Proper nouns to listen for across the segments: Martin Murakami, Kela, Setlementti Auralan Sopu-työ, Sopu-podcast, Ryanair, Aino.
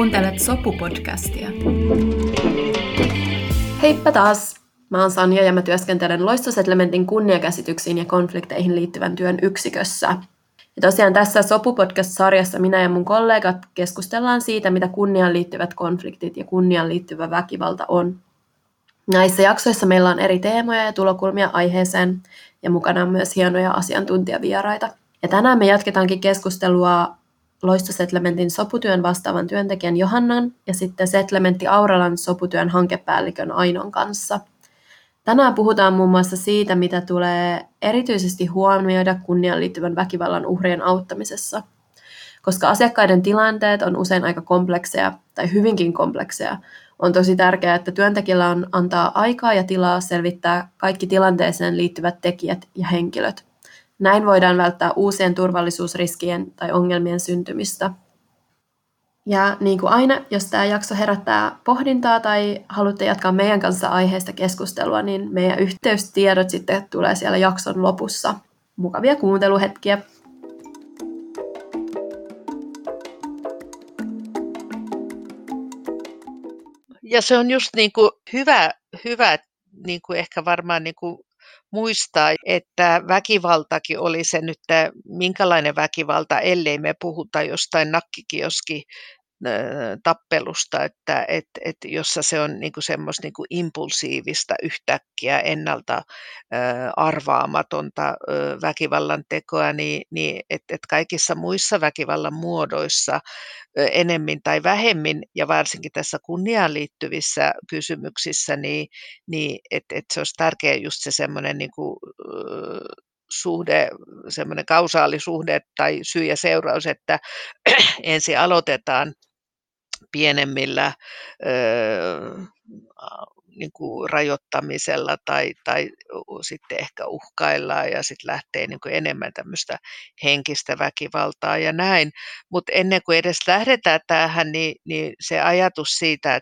Kuuntelet Sopu-podcastia. Heippa taas! Mä oon Sanja ja mä työskentelen Setlementin kunniakäsityksiin ja konflikteihin liittyvän työn yksikössä. Ja tosiaan tässä Sopu-podcast-sarjassa minä ja mun kollegat keskustellaan siitä, mitä kunniaan liittyvät konfliktit ja kunniaan liittyvä väkivalta on. Näissä jaksoissa meillä on eri teemoja ja tulokulmia aiheeseen ja mukana on myös hienoja asiantuntijavieraita. Ja tänään me jatketaankin keskustelua Setlementin soputyön vastaavan työntekijän Johannan ja sitten Setlementti Auralan soputyön hankepäällikön Ainon kanssa. Tänään puhutaan muun muassa siitä, mitä tulee erityisesti huomioida kunniaan liittyvän väkivallan uhrien auttamisessa. Koska asiakkaiden tilanteet on usein aika komplekseja tai hyvinkin komplekseja, on tosi tärkeää, että työntekijällä on antaa aikaa ja tilaa selvittää kaikki tilanteeseen liittyvät tekijät ja henkilöt. Näin voidaan välttää uusien turvallisuusriskien tai ongelmien syntymistä. Ja niin kuin aina, jos tämä jakso herättää pohdintaa tai haluatte jatkaa meidän kanssa aiheesta keskustelua, niin meidän yhteystiedot sitten tulee siellä jakson lopussa. Mukavia kuunteluhetkiä! Ja se on just niin kuin hyvä niin kuin ehkä varmaan niin kuin muistaa, että väkivaltakin oli se nyt minkälainen väkivalta, ellei me puhuta jostain nakkikioski tappelusta, että jossa se on niin kuin semmoista niin kuin impulsiivista, yhtäkkiä ennalta arvaamatonta väkivallan tekoa, niin että kaikissa muissa väkivallan muodoissa enemmän tai vähemmin, ja varsinkin tässä kunniaan liittyvissä kysymyksissä, niin että se olisi tärkeää just se semmoinen niin kuin suhde, semmoinen kausaalisuhde tai syy ja seuraus, että ensin aloitetaan pienemmillä niin kuin rajoittamisella tai sitten ehkä uhkaillaan ja sitten lähtee niin kuin enemmän tämmöistä henkistä väkivaltaa ja näin. Mutta ennen kuin edes lähdetään tähän, niin se ajatus siitä,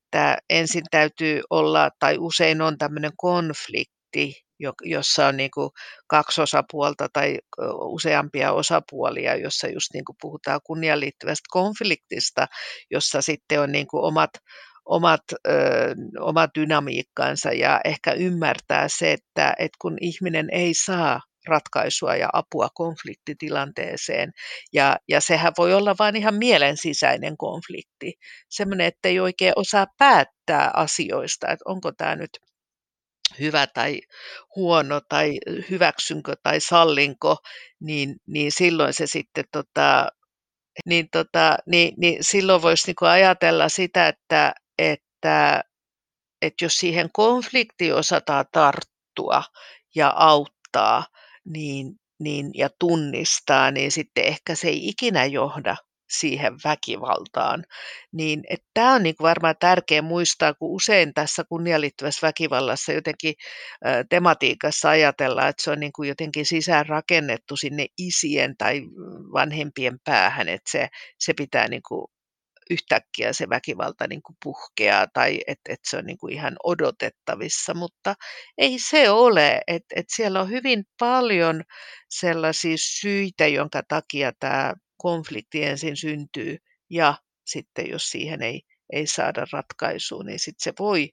että ensin täytyy olla tai usein on tämmöinen konflikti, jossa on niin kuin kaksi osapuolta tai useampia osapuolia, jossa just niin kuin puhutaan kunniaan liittyvästä konfliktista, jossa sitten on niin kuin oma dynamiikkansa ja ehkä ymmärtää se, että kun ihminen ei saa ratkaisua ja apua konfliktitilanteeseen. Ja sehän voi olla vain ihan mielen sisäinen konflikti, semmoinen, että ei oikein osaa päättää asioista, että onko tämä nyt hyvä tai huono tai hyväksynkö tai sallinko, niin silloin se sitten niin silloin voisi niinku ajatella sitä, että jos siihen konfliktiin osataan tarttua ja auttaa niin ja tunnistaa, niin sitten ehkä se ei ikinä johda siihen väkivaltaan. Niin, tämä on niin varmaan tärkeä muistaa, kun usein tässä kunniaan liittyvässä väkivallassa jotenkin tematiikassa ajatellaan, että se on niin kuin jotenkin sisäänrakennettu sinne isien tai vanhempien päähän, että se pitää niin kuin yhtäkkiä se väkivalta niin kuin puhkeaa tai että se on niin kuin ihan odotettavissa, mutta ei se ole. Että siellä on hyvin paljon sellaisia syitä, jonka takia tämä konflikti ensin syntyy ja sitten jos siihen ei saada ratkaisua, niin sitten se voi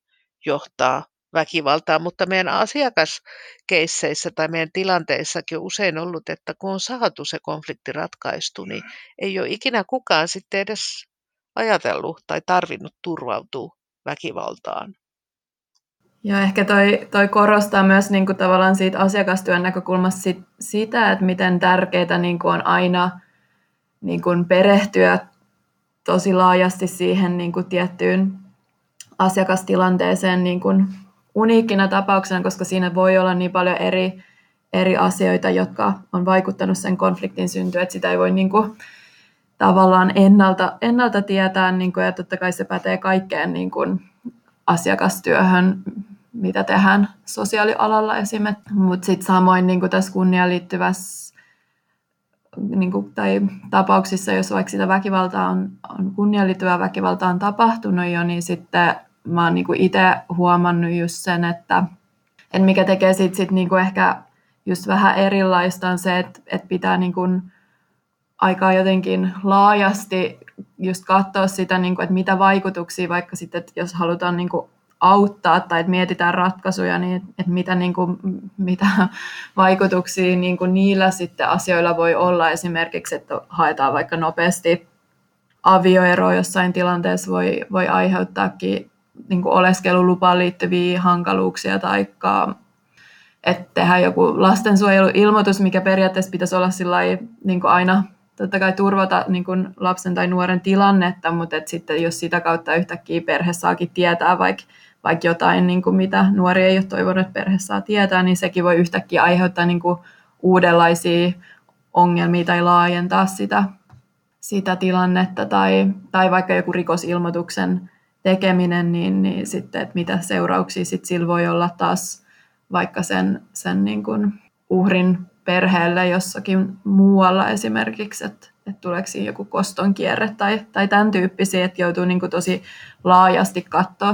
johtaa väkivaltaan. Mutta meidän asiakaskeisseissä tai meidän tilanteissakin on usein ollut, että kun on saatu se konflikti ratkaistu, niin ei ole ikinä kukaan sitten edes ajatellut tai tarvinnut turvautua väkivaltaan. Ja ehkä toi korostaa myös niin kuin tavallaan siitä asiakastyön näkökulmasta sitä, että miten tärkeää niin kuin on aina niin kuin perehtyä tosi laajasti siihen niin kuin tiettyyn asiakastilanteeseen niin kuin uniikkina tapauksena, koska siinä voi olla niin paljon eri asioita, jotka on vaikuttanut sen konfliktin syntyyn, että sitä ei voi niin kuin tavallaan ennalta tietää, niin kuin, ja totta kai se pätee kaikkeen niin kuin asiakastyöhön, mitä tehdään sosiaalialalla esimerkiksi, mutta sitten samoin niin kuin tässä kunniaan liittyvässä niin kuin, tai tapauksissa, jos vaikka sitä väkivaltaa on kunniaan liittyvää väkivaltaa on tapahtunut jo, niin sitten mä oon niin kuin itse huomannut just sen, että mikä tekee sit niin kuin ehkä just vähän erilaista on se, että pitää niin kuin aikaa jotenkin laajasti just katsoa sitä, että mitä vaikutuksia vaikka sitten, että jos halutaan auttaa tai että mietitään ratkaisuja, niin että mitä vaikutuksia niillä sitten asioilla voi olla. Esimerkiksi, että haetaan vaikka nopeasti avioeroa jossain tilanteessa voi aiheuttaakin oleskelulupaan liittyviä hankaluuksia tai että tehdään joku lastensuojeluilmoitus, mikä periaatteessa pitäisi olla sillai, aina totta kai turvata lapsen tai nuoren tilannetta, mutta sitten jos sitä kautta yhtäkkiä perhe saakin tietää vaikka jotain, mitä nuori ei ole toivonut, että perhe saa tietää, niin sekin voi yhtäkkiä aiheuttaa uudenlaisia ongelmia tai laajentaa sitä tilannetta tai vaikka joku rikosilmoituksen tekeminen, niin sitten, että mitä seurauksia sitten sillä voi olla taas vaikka sen uhrin perheelle jossakin muualla esimerkiksi, että tuleeko siinä joku koston kierre tai tämän tyyppisiä, että joutuu tosi laajasti katsoa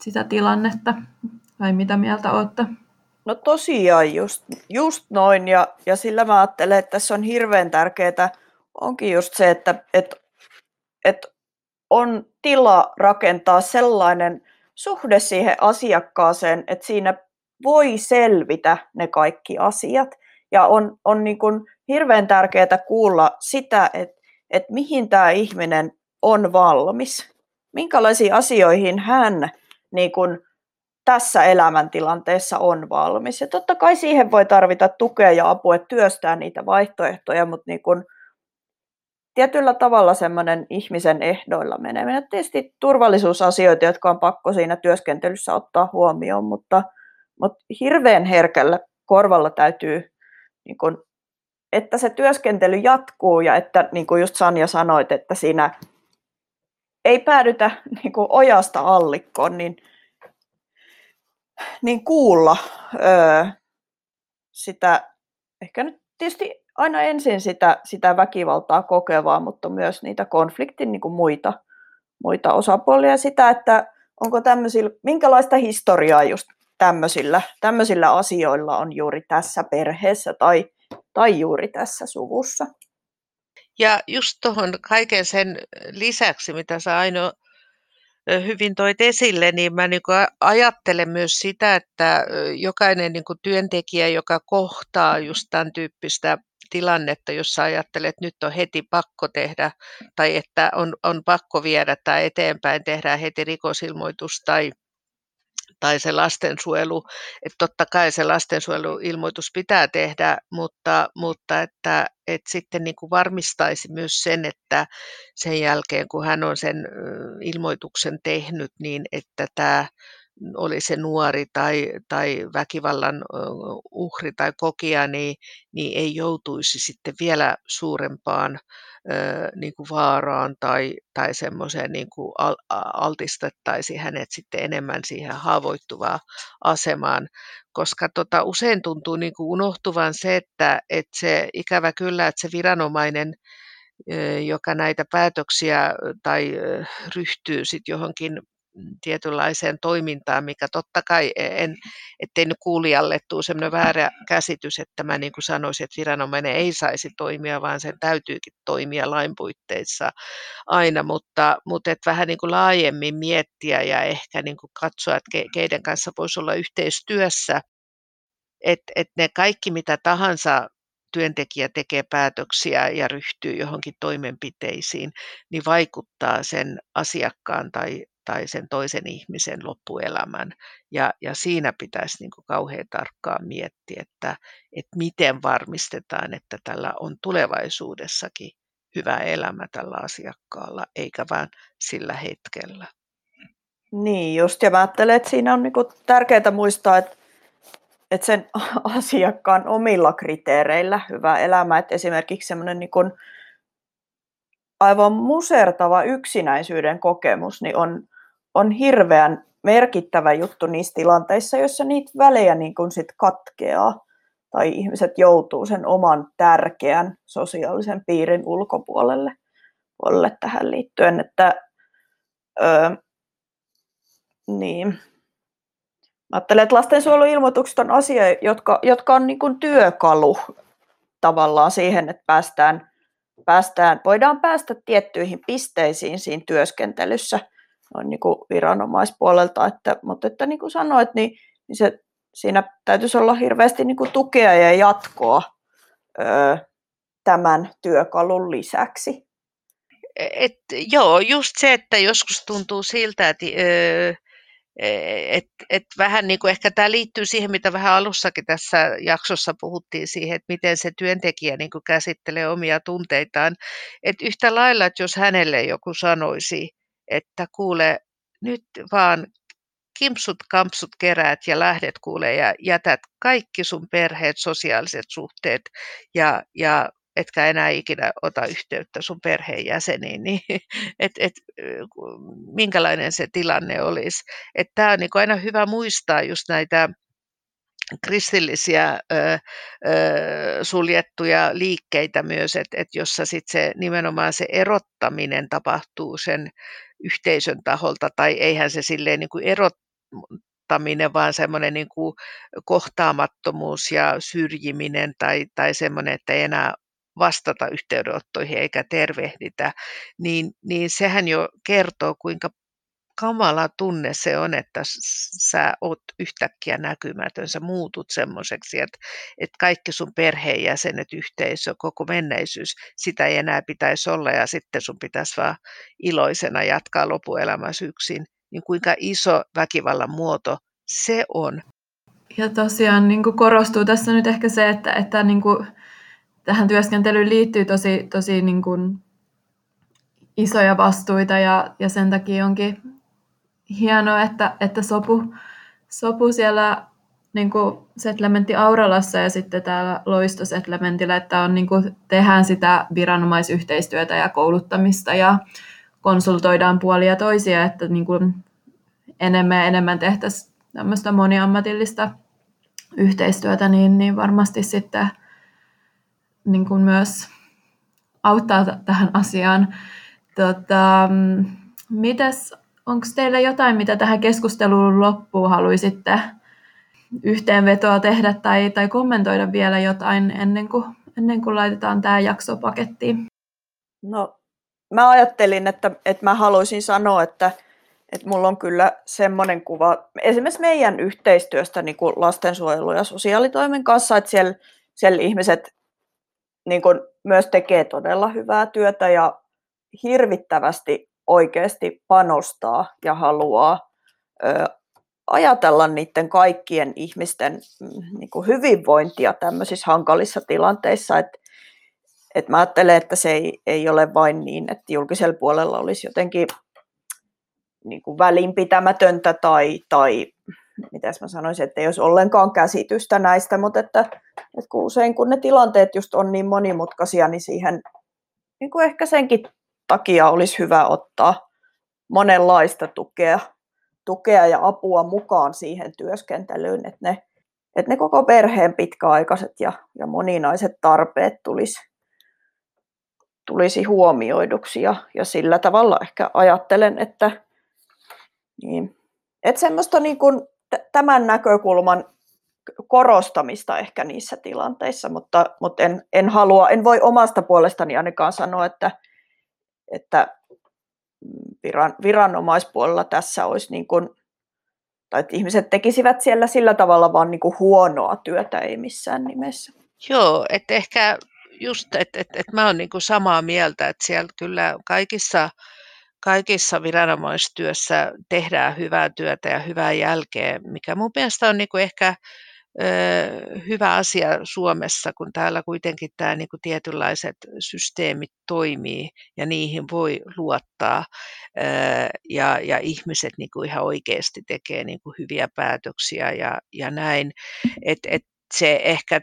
sitä tilannetta. Vai mitä mieltä olette? No tosiaan just noin ja sillä mä ajattelen, että tässä on hirveän tärkeää onkin just se, että on tila rakentaa sellainen suhde siihen asiakkaaseen, että siinä voi selvitä ne kaikki asiat. Ja on niin kuin hirveän tärkeää kuulla sitä, että mihin tämä ihminen on valmis. Minkälaisiin asioihin hän niin kuin tässä elämäntilanteessa on valmis. Ja totta kai siihen voi tarvita tukea ja apua, että työstää niitä vaihtoehtoja, mutta niin kuin tietyllä tavalla semmoinen ihmisen ehdoilla meneminen. Tietysti turvallisuusasioita, jotka on pakko siinä työskentelyssä ottaa huomioon, mutta hirveän herkällä korvalla täytyy, että se työskentely jatkuu ja että niin kuin just Sanja sanoit, että siinä ei päädytä ojasta allikkoon, niin kuulla sitä, ehkä nyt tietysti aina ensin sitä väkivaltaa kokevaa, mutta myös niitä konfliktin muita osapuolia, sitä, että onko tämmöisillä, minkälaista historiaa just tämmöisillä asioilla on juuri tässä perheessä tai juuri tässä suvussa. Ja just tuohon kaiken sen lisäksi, mitä sä Aino hyvin toit esille, niin mä ajattelen myös sitä, että jokainen työntekijä, joka kohtaa just tämän tyyppistä tilannetta, jossa ajattelet, että nyt on heti pakko tehdä tai että on pakko viedä tai eteenpäin, tehdään heti rikosilmoitus tai se lastensuojelu, että totta kai se lastensuojeluilmoitus pitää tehdä, mutta että sitten varmistaisi myös sen, että sen jälkeen kun hän on sen ilmoituksen tehnyt, niin että tämä oli se nuori tai väkivallan uhri tai kokija, niin ei joutuisi sitten vielä suurempaan vaaraan tai semmoiseen altistettaisi hänet sitten enemmän siihen haavoittuvaan asemaan, koska usein tuntuu unohtuvan se, että se ikävä kyllä, että se viranomainen, joka näitä päätöksiä tai ryhtyy sitten johonkin tietynlaiseen toimintaan, mikä totta kai, ettei nyt kuulijalle tule semmoinen väärä käsitys, että mä niin kuin sanoisin, että viranomainen ei saisi toimia, vaan sen täytyykin toimia lain puitteissa aina, mutta et vähän niin kuin laajemmin miettiä ja ehkä niin kuin katsoa, että keiden kanssa voisi olla yhteistyössä, että ne kaikki mitä tahansa työntekijä tekee päätöksiä ja ryhtyy johonkin toimenpiteisiin, niin vaikuttaa sen asiakkaan tai sen toisen ihmisen loppuelämän. Ja siinä pitäisi kauhean tarkkaan miettiä, että miten varmistetaan, että tällä on tulevaisuudessakin hyvä elämä tällä asiakkaalla, eikä vain sillä hetkellä. Niin just, ja mä ajattelen, että siinä on tärkeää muistaa, että sen asiakkaan omilla kriteereillä hyvä elämä, että esimerkiksi semmoinen aivan musertava yksinäisyyden kokemus niin on hirveän merkittävä juttu niissä tilanteissa, joissa niitä välejä sit katkeaa tai ihmiset joutuu sen oman tärkeän sosiaalisen piirin ulkopuolelle tähän liittyen. Että, niin. Mä ajattelen, että lastensuojeluilmoitukset on asia, jotka on työkalu tavallaan siihen, että päästään voidaan päästä tiettyihin pisteisiin siinä työskentelyssä on niin kuin viranomaispuolelta, mutta että niin kuin sanoit, niin se, siinä täytyisi olla hirveästi niin kuin tukea ja jatkoa tämän työkalun lisäksi. Joo, just se, että joskus tuntuu siltä, että vähän niin kuin ehkä tämä liittyy siihen, mitä vähän alussakin tässä jaksossa puhuttiin siihen, että miten se työntekijä niin kuin käsittelee omia tunteitaan. Että yhtä lailla, että jos hänelle joku sanoisi, että kuule, nyt vaan kimpsut, kampsut keräät ja lähdet kuule ja jätät kaikki sun perheet, sosiaaliset suhteet ja etkä enää ikinä ota yhteyttä sun perheenjäseniin, niin minkälainen se tilanne olisi. Tämä on niin aina hyvä muistaa just näitä kristillisiä suljettuja liikkeitä myös, että jossa sitten se nimenomaan se erottaminen tapahtuu sen yhteisön taholta, tai eihän se silleen niin kuin erottaminen, vaan semmoinen niin kuin kohtaamattomuus ja syrjiminen tai semmoinen, että ei enää vastata yhteydenottoihin eikä tervehditä, niin sehän jo kertoo, kuinka kamala tunne se on, että sä oot yhtäkkiä näkymätön, sä muutut semmoiseksi, että kaikki sun perheenjäsenet, yhteisö, koko menneisyys, sitä ei enää pitäisi olla ja sitten sun pitäisi vaan iloisena jatkaa lopuelämässä yksin, niin kuinka iso väkivallan muoto se on. Ja tosiaan niin kuin korostuu tässä nyt ehkä se, että niin kuin tähän työskentelyyn liittyy tosi niin kuin isoja vastuita ja sen takia onkin hienoa, että sopu siellä niin kuin Setlementti Auralassa ja sitten täällä Loistosetlementillä, että on, niin kuin, tehdään sitä viranomaisyhteistyötä ja kouluttamista ja konsultoidaan puolia toisia, että niin kuin enemmän ja enemmän tehtäisiin tämmöistä moniammatillista yhteistyötä, niin varmasti sitten niin kuin myös auttaa tähän asiaan. Onko teillä jotain, mitä tähän keskusteluun loppuun haluaisitte yhteenvetoa tehdä tai kommentoida vielä jotain ennen kuin laitetaan tämä jakso pakettiin? No, mä ajattelin, että mä haluaisin sanoa, että mulla on kyllä semmoinen kuva, esimerkiksi meidän yhteistyöstä niin kuin lastensuojelu- ja sosiaalitoimen kanssa, että siellä ihmiset niin kuin myös tekee todella hyvää työtä ja hirvittävästi oikeasti panostaa ja haluaa ajatella niiden kaikkien ihmisten niin kuin hyvinvointia tämmöisissä hankalissa tilanteissa. Et mä ajattelen, että se ei ole vain niin, että julkisella puolella olisi jotenkin niin kuin välinpitämätöntä tai mitäs mä sanoisin, että ei olisi ollenkaan käsitystä näistä, mutta että kun usein kun ne tilanteet just on niin monimutkaisia, niin siihen niin kuin ehkä senkin takia olisi hyvä ottaa monenlaista tukea ja apua mukaan siihen työskentelyyn, että ne koko perheen pitkäaikaiset ja moninaiset tarpeet tulisi huomioiduksi ja sillä tavalla ehkä ajattelen, että niin, että semmoista niin kuin tämän näkökulman korostamista ehkä niissä tilanteissa, mutta en voi omasta puolestani ainakaan sanoa, että viranomaispuolella tässä olisi niin kuin, tai että ihmiset tekisivät siellä sillä tavalla vaan niin kuin huonoa työtä, ei missään nimessä. Joo, että ehkä just, että mä oon niin kuin samaa mieltä, että siellä kyllä kaikissa viranomaistyössä tehdään hyvää työtä ja hyvää jälkeä, mikä mun mielestä on niinku ehkä hyvä asia Suomessa, kun täällä kuitenkin tämä niinku tietynlaiset systeemit toimii ja niihin voi luottaa ja ihmiset niinku ihan oikeasti tekee niinku hyviä päätöksiä ja näin. Et se ehkä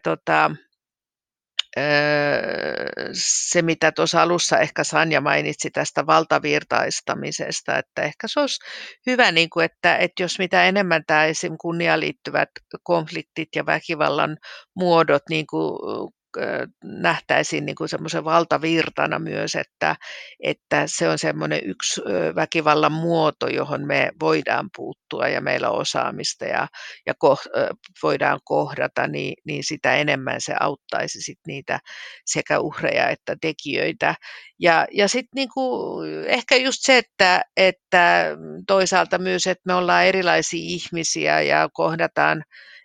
se, mitä tuossa alussa ehkä Sanja mainitsi tästä valtavirtaistamisesta, että ehkä se olisi hyvä, niin kuin, että jos mitä enemmän tämä esimerkiksi kunniaan liittyvät konfliktit ja väkivallan muodot niin kuin nähtäisiin niin kuin semmoisen valtavirtana myös, että se on semmoinen yksi väkivallan muoto, johon me voidaan puuttua ja meillä on osaamista ja voidaan kohdata, niin sitä enemmän se auttaisi sit niitä sekä uhreja että tekijöitä. Ja sitten niin kuin ehkä just se, että toisaalta myös, että me ollaan erilaisia ihmisiä ja kohdataan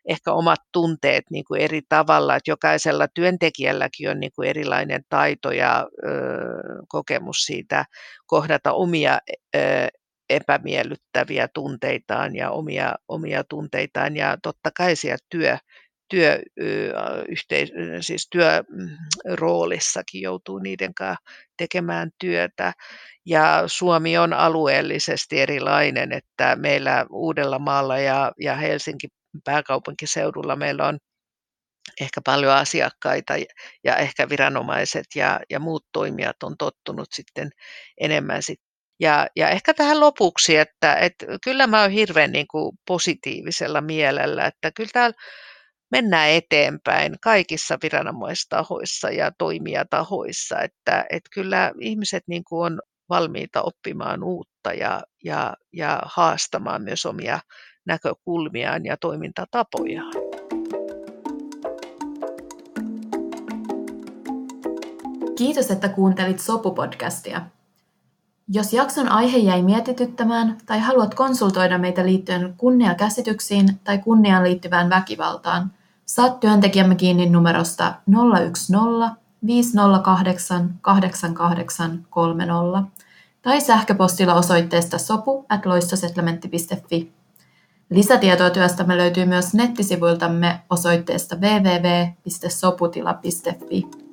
ehkä omat tunteet niin kuin eri tavalla, että jokaisella työntekijälläkin on niin kuin erilainen taito ja kokemus siitä kohdata omia epämiellyttäviä tunteitaan ja omia tunteitaan ja totta kai siellä työroolissakin joutuu niiden kanssa tekemään työtä. Ja Suomi on alueellisesti erilainen, että meillä Uudellamaalla ja Helsinki pääkaupunkiseudulla meillä on ehkä paljon asiakkaita ja ehkä viranomaiset ja muut toimijat on tottunut sitten enemmän sitten. Ja ehkä tähän lopuksi, että kyllä mä oon hirveän niin kuin positiivisella mielellä, että kyllä täällä mennään eteenpäin kaikissa viranomaistahoissa ja toimijatahoissa, että kyllä ihmiset niin kuin on valmiita oppimaan uutta ja haastamaan myös omia näkökulmiaan ja toimintatapojaan. Kiitos, että kuuntelit Sopu-podcastia. Jos jakson aihe jäi mietityttämään tai haluat konsultoida meitä liittyen kunniakäsityksiin tai kunniaan liittyvään väkivaltaan, saat työntekijämme kiinni numerosta 010 508 8830 tai sähköpostilla osoitteesta sopu@loissasetlementti.fi. Lisätietoa työstämme löytyy myös nettisivuiltamme osoitteesta www.soputila.fi.